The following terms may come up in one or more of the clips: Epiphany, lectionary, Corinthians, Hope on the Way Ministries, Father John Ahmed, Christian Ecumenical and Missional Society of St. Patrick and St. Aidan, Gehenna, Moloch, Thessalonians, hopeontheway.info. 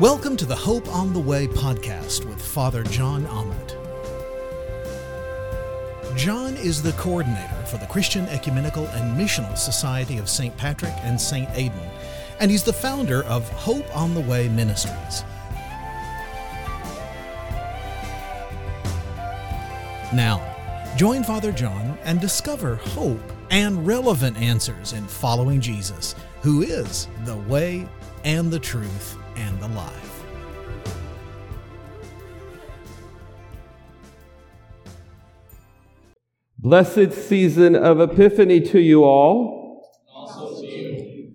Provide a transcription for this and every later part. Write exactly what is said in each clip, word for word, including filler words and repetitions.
Welcome to the Hope on the Way podcast with Father John Ahmed. John is the coordinator for the Christian Ecumenical and Missional Society of Saint Patrick and Saint Aidan, and he's the founder of Hope on the Way Ministries. Now, join Father John and discover hope and relevant answers in following Jesus, who is the way and the truth and the life. Blessed season of Epiphany to you all. Also to you.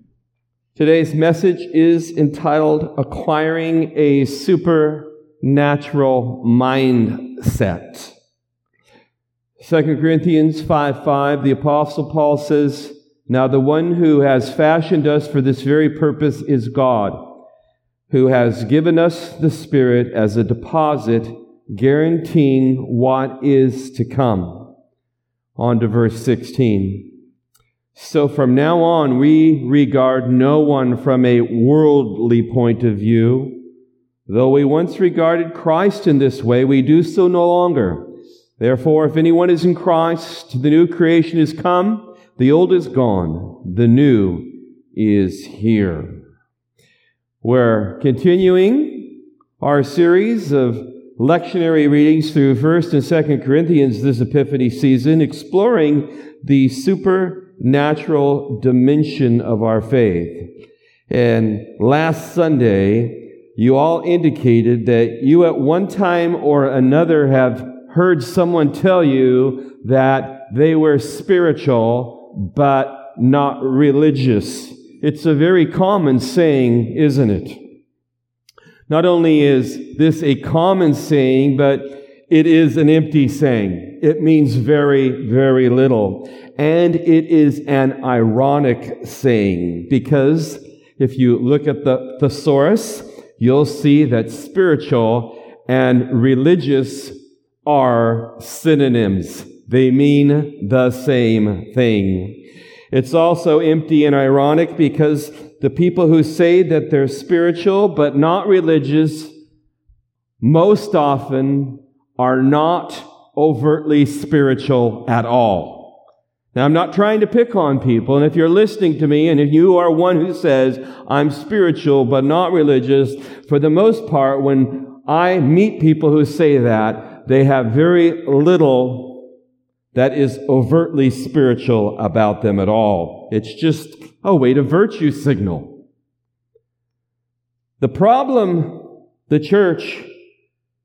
Today's message is entitled Acquiring a Supernatural Mindset. Second Corinthians five five, the Apostle Paul says, "Now the one who has fashioned us for this very purpose is God, who has given us the Spirit as a deposit, guaranteeing what is to come." On to verse sixteen. "So from now on, we regard no one from a worldly point of view. Though we once regarded Christ in this way, we do so no longer. Therefore, if anyone is in Christ, the new creation is come, the old is gone, the new is here." We're continuing our series of lectionary readings through First and Second Corinthians this Epiphany season, exploring the supernatural dimension of our faith. And last Sunday, you all indicated that you at one time or another have heard someone tell you that they were spiritual but not religious. It's a very common saying, isn't it? Not only is this a common saying, but it is an empty saying. It means very, very little. And it is an ironic saying, because if you look at the thesaurus, you'll see that spiritual and religious are synonyms. They mean the same thing. It's also empty and ironic because the people who say that they're spiritual but not religious most often are not overtly spiritual at all. Now, I'm not trying to pick on people, and if you're listening to me, and if you are one who says, "I'm spiritual but not religious," for the most part, when I meet people who say that, they have very little that is overtly spiritual about them at all. It's just a way to virtue signal. The problem the church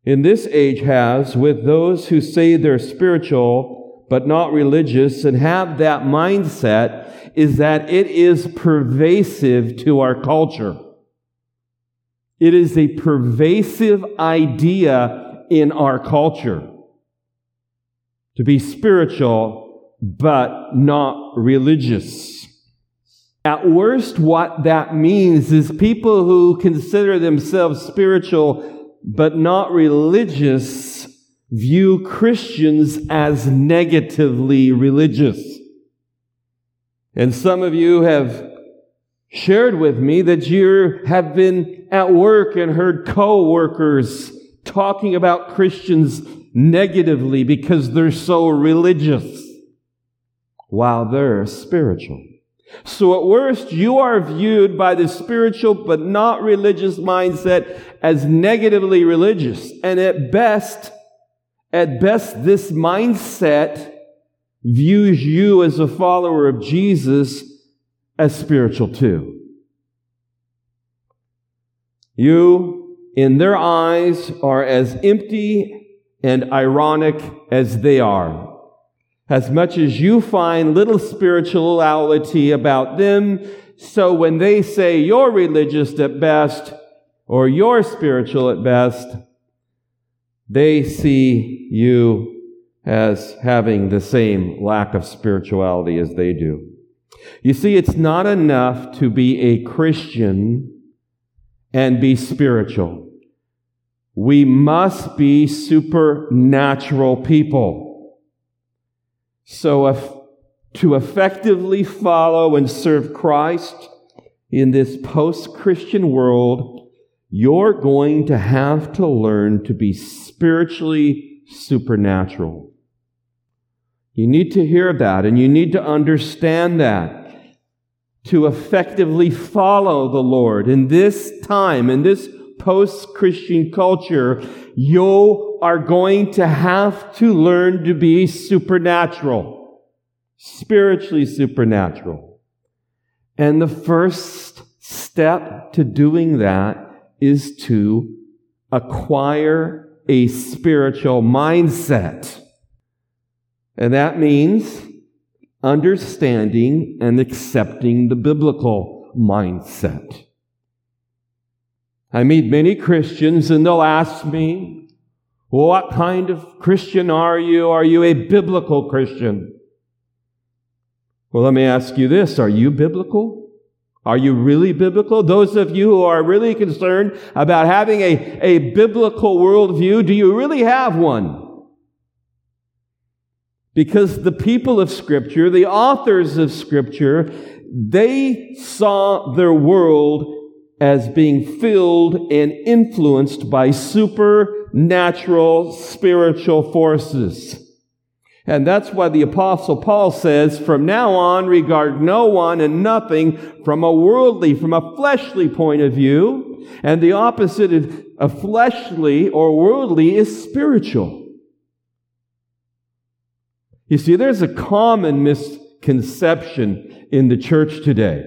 in this age has with those who say they're spiritual but not religious and have that mindset is that it is pervasive to our culture. It is a pervasive idea in our culture to be spiritual but not religious. At worst, what that means is people who consider themselves spiritual but not religious view Christians as negatively religious. And some of you have shared with me that you have been at work and heard co-workers talking about Christians negatively because they're so religious while they're spiritual. So at worst, you are viewed by the spiritual but not religious mindset as negatively religious. And at best, at best, this mindset views you as a follower of Jesus as spiritual too. You, in their eyes, are as empty and ironic as they are. As much as you find little spirituality about them, so when they say you're religious at best or you're spiritual at best, they see you as having the same lack of spirituality as they do. You see, it's not enough to be a Christian and be spiritual. We must be supernatural people. So if, to effectively follow and serve Christ in this post-Christian world, You're going to have to learn to be spiritually supernatural. You need to hear that, and you need to understand that to effectively follow the Lord. In this time, in this post-Christian culture, you are going to have to learn to be supernatural, spiritually supernatural. And the first step to doing that is to acquire a spiritual mindset. And that means understanding and accepting the biblical mindset. I meet many Christians and they'll ask me, well, what kind of Christian are you? Are you a biblical Christian? Well, let me ask you this. Are you biblical? Are you really biblical? Those of you who are really concerned about having a, a biblical worldview, do you really have one? Because the people of Scripture, the authors of Scripture, they saw their world as being filled and influenced by supernatural spiritual forces. And that's why the Apostle Paul says, from now on, regard no one and nothing from a worldly, from a fleshly point of view. And the opposite of, of fleshly or worldly is spiritual. You see, there's a common misconception in the church today.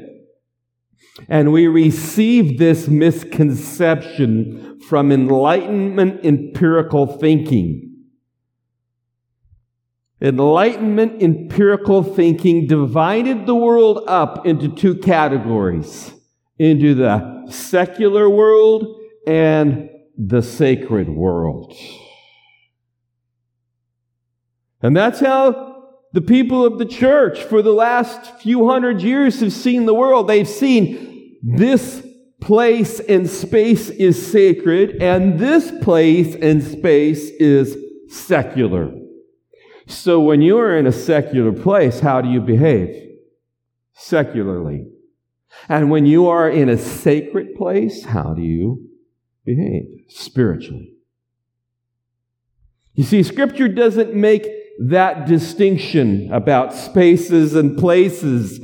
And we receive this misconception from Enlightenment empirical thinking. Enlightenment empirical thinking divided the world up into two categories, into the secular world and the sacred world. And that's how the people of the church for the last few hundred years have seen the world. They've seen this place and space is sacred, and this place and space is secular. So when you are in a secular place, how do you behave? Secularly. And when you are in a sacred place, how do you behave? Spiritually. You see, Scripture doesn't make that distinction about spaces and places.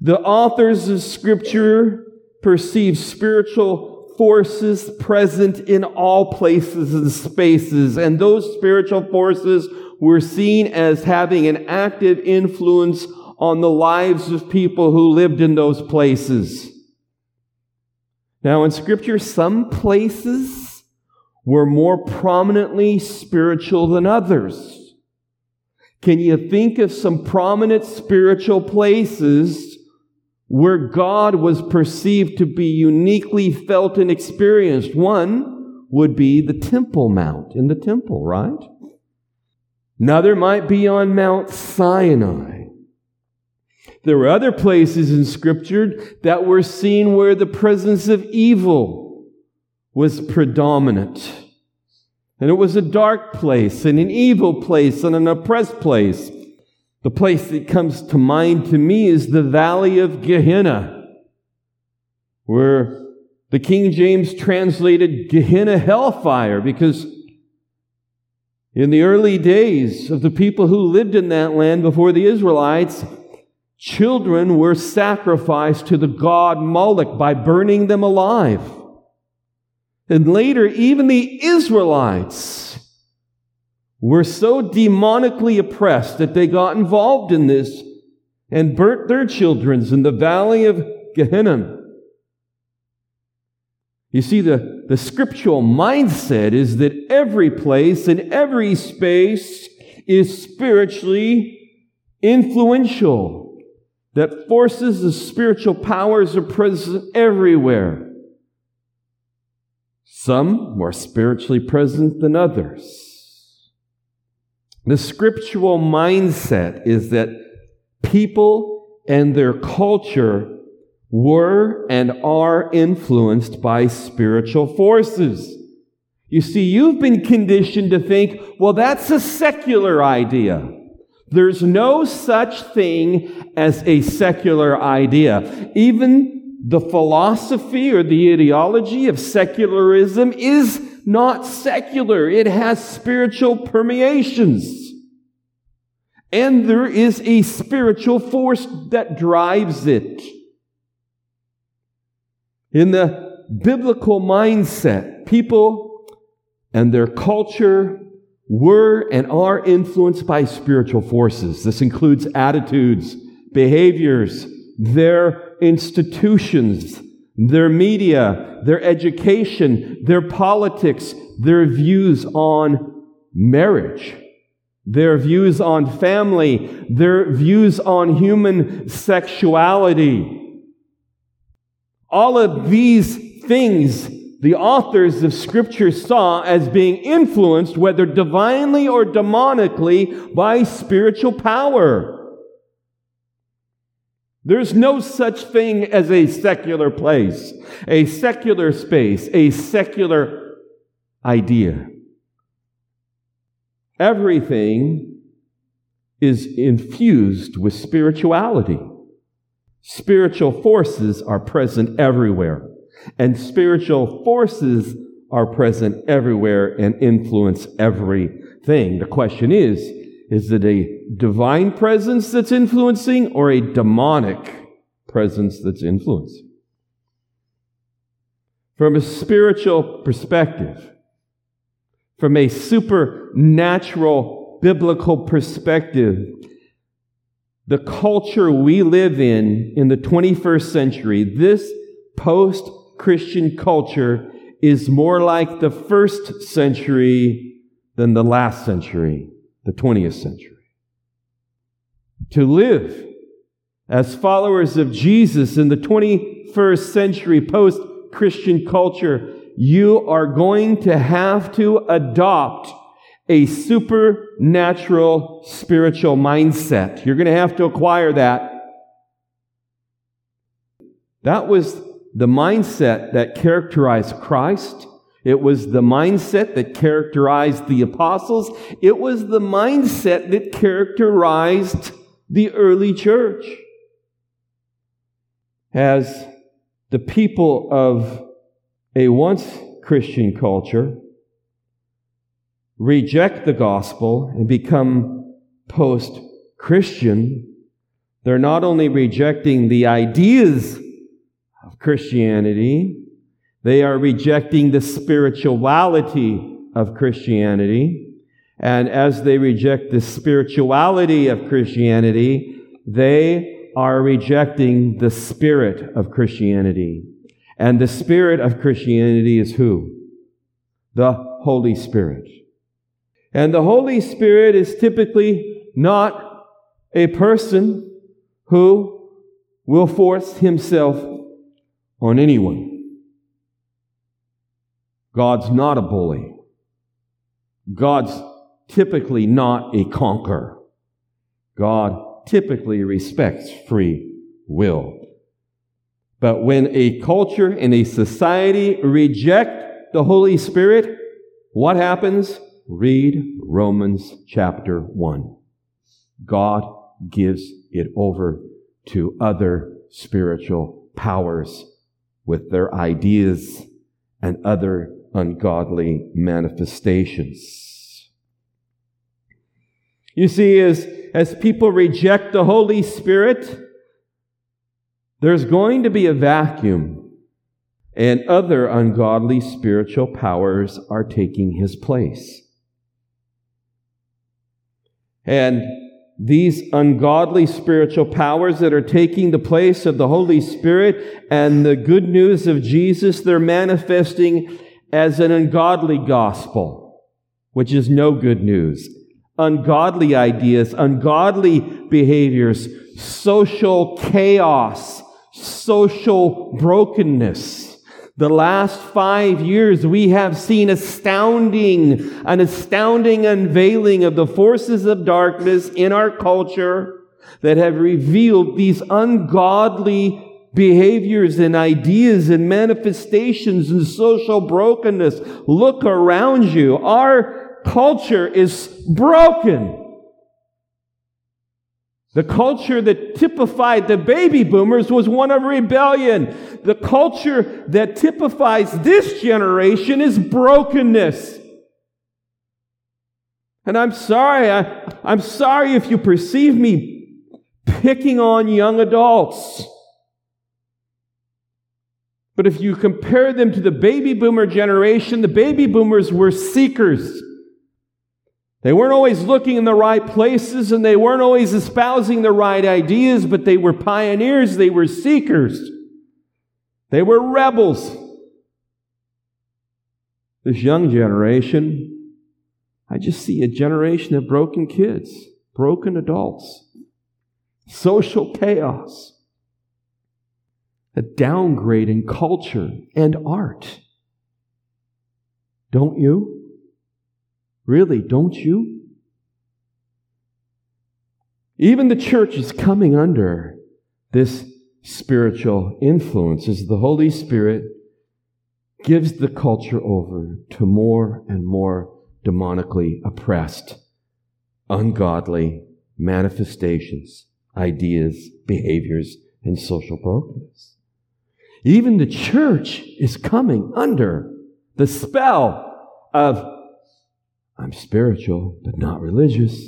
The authors of Scripture perceive spiritual forces present in all places and spaces, and those spiritual forces were seen as having an active influence on the lives of people who lived in those places. Now, in Scripture, some places were more prominently spiritual than others. Can you think of some prominent spiritual places where God was perceived to be uniquely felt and experienced? One would be the Temple Mount, in the temple, right? Another might be on Mount Sinai. There were other places in Scripture that were seen where the presence of evil was predominant. And it was a dark place, and an evil place, and an oppressed place. The place that comes to mind to me is the Valley of Gehenna, where the King James translated Gehenna hellfire, because in the early days of the people who lived in that land before the Israelites, children were sacrificed to the god Moloch by burning them alive. And later, even the Israelites were so demonically oppressed that they got involved in this and burnt their children in the Valley of Gehenna. You see, the, the scriptural mindset is that every place and every space is spiritually influential, that forces of spiritual powers are present everywhere. Some more spiritually present than others. The scriptural mindset is that people and their culture were and are influenced by spiritual forces. You see, you've been conditioned to think, well, that's a secular idea. There's no such thing as a secular idea. Even The philosophy or the ideology of secularism is not secular. It has spiritual permeations. And there is a spiritual force that drives it. In the biblical mindset, people and their culture were and are influenced by spiritual forces. This includes attitudes, behaviors, their institutions, their media, their education, their politics, their views on marriage, their views on family, their views on human sexuality. All of these things the authors of Scripture saw as being influenced, whether divinely or demonically, by spiritual power. There's no such thing as a secular place, a secular space, a secular idea. Everything is infused with spirituality. Spiritual forces are present everywhere, and spiritual forces are present everywhere and influence everything. The question is, is it a divine presence that's influencing or a demonic presence that's influencing? From a spiritual perspective, from a supernatural biblical perspective, the culture we live in in the twenty-first century, this post-Christian culture, is more like the first century than the last century, the twentieth century. To live as followers of Jesus in the twenty-first century post-Christian culture, you are going to have to adopt a supernatural spiritual mindset. You're going to have to acquire that. That was the mindset that characterized Christ. It was the mindset that characterized the apostles. It was the mindset that characterized the early church. As the people of a once Christian culture reject the gospel and become post-Christian, they're not only rejecting the ideas of Christianity, they are rejecting the spirituality of Christianity. And as they reject the spirituality of Christianity, they are rejecting the spirit of Christianity. And the spirit of Christianity is who? The Holy Spirit. And the Holy Spirit is typically not a person who will force himself on anyone. God's not a bully. God's typically not a conqueror. God typically respects free will. But when a culture and a society reject the Holy Spirit, what happens? Read Romans chapter one. God gives it over to other spiritual powers with their ideas and other ungodly manifestations. You see, as, as people reject the Holy Spirit, there's going to be a vacuum, and other ungodly spiritual powers are taking his place. And these ungodly spiritual powers that are taking the place of the Holy Spirit and the good news of Jesus, they're manifesting as an ungodly gospel, which is no good news. Ungodly ideas, ungodly behaviors, social chaos, social brokenness. The last five years we have seen astounding, an astounding unveiling of the forces of darkness in our culture that have revealed these ungodly behaviors and ideas and manifestations and social brokenness. Look around you. Our culture is broken. The culture that typified the baby boomers was one of rebellion. The culture that typifies this generation is brokenness. And I'm sorry, I, I'm sorry if you perceive me picking on young adults. But if you compare them to the baby boomer generation, the baby boomers were seekers. They weren't always looking in the right places, and they weren't always espousing the right ideas, but they were pioneers, they were seekers. They were rebels. This young generation, I just see a generation of broken kids, broken adults, social chaos, a downgrade in culture and art. Don't you? Really, don't you? Even the church is coming under this spiritual influence as the Holy Spirit gives the culture over to more and more demonically oppressed, ungodly manifestations, ideas, behaviors, and social brokenness. Even the church is coming under the spell of, I'm spiritual but not religious.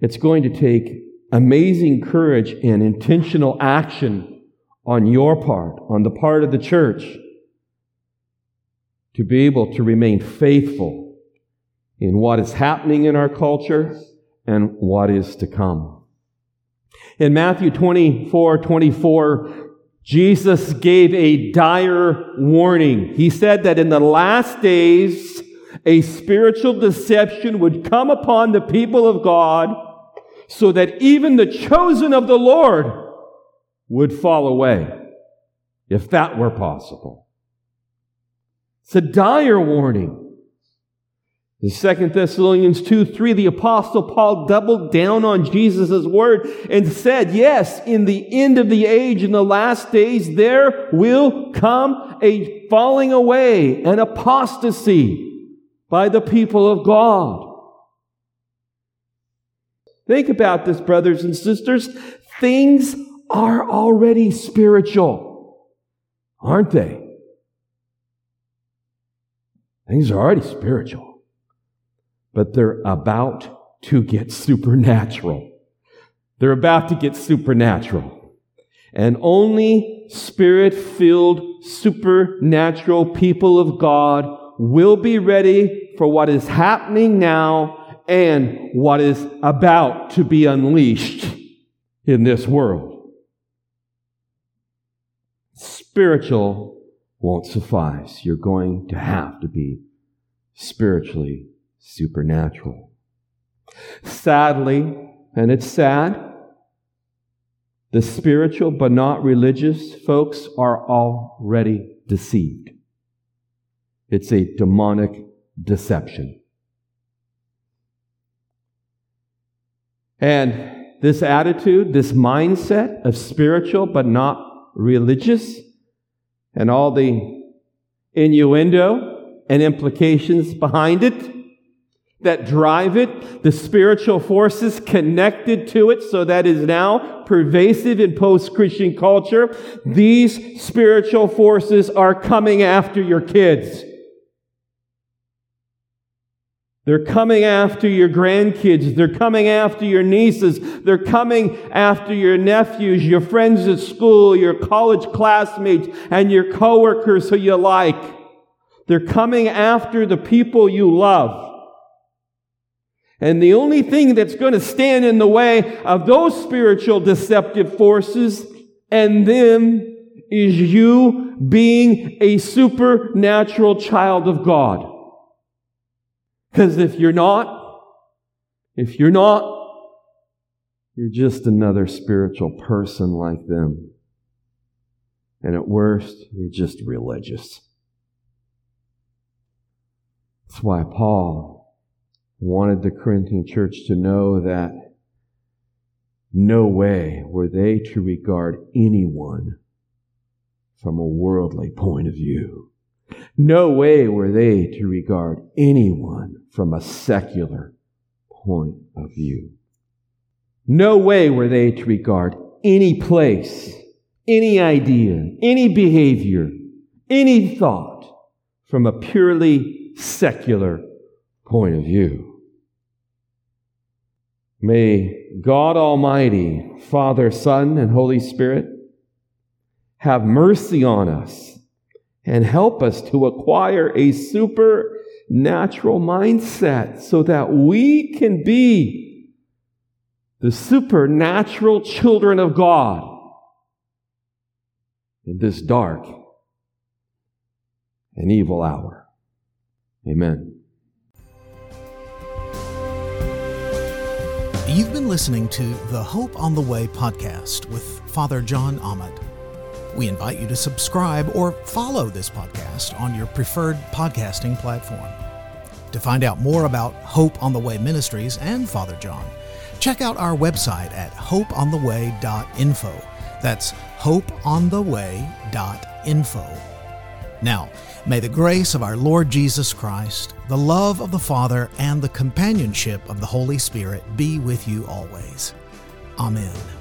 It's going to take amazing courage and intentional action on your part, on the part of the church, to be able to remain faithful in what is happening in our culture and what is to come. In Matthew twenty-four twenty-four, Jesus gave a dire warning. He said that in the last days, a spiritual deception would come upon the people of God so that even the chosen of the Lord would fall away, if that were possible. It's a dire warning. In Second Thessalonians two three, the Apostle Paul doubled down on Jesus' word and said, yes, in the end of the age, in the last days, there will come a falling away, an apostasy by the people of God. Think about this, brothers and sisters. Things are already spiritual, aren't they? Things are already spiritual. But they're about to get supernatural. They're about to get supernatural. And only Spirit-filled, supernatural people of God will be ready for what is happening now and what is about to be unleashed in this world. Spiritual won't suffice. You're going to have to be spiritually supernatural. Sadly, and it's sad, the spiritual but not religious folks are already deceived. It's a demonic deception. And this attitude, this mindset of spiritual but not religious, and all the innuendo and implications behind it, that drive it, the spiritual forces connected to it, so that is now pervasive in post-Christian culture. These spiritual forces are coming after your kids. They're coming after your grandkids. They're coming after your nieces. They're coming after your nephews, your friends at school, your college classmates, and your coworkers who you like. They're coming after the people you love. And the only thing that's going to stand in the way of those spiritual deceptive forces and them is you being a supernatural child of God. Because if you're not, if you're not, you're just another spiritual person like them. And at worst, you're just religious. That's why Paul wanted the Corinthian church to know that no way were they to regard anyone from a worldly point of view. No way were they to regard anyone from a secular point of view. No way were they to regard any place, any idea, any behavior, any thought from a purely secular point of view. May God Almighty, Father, Son, and Holy Spirit, have mercy on us and help us to acquire a supernatural mindset so that we can be the supernatural children of God in this dark and evil hour. Amen. You've been listening to the Hope on the Way podcast with Father John Ahmed. We invite you to subscribe or follow this podcast on your preferred podcasting platform. To find out more about Hope on the Way Ministries and Father John, check out our website at hope on the way dot info. That's hope on the way dot info. Now, may the grace of our Lord Jesus Christ, the love of the Father, and the companionship of the Holy Spirit be with you always. Amen.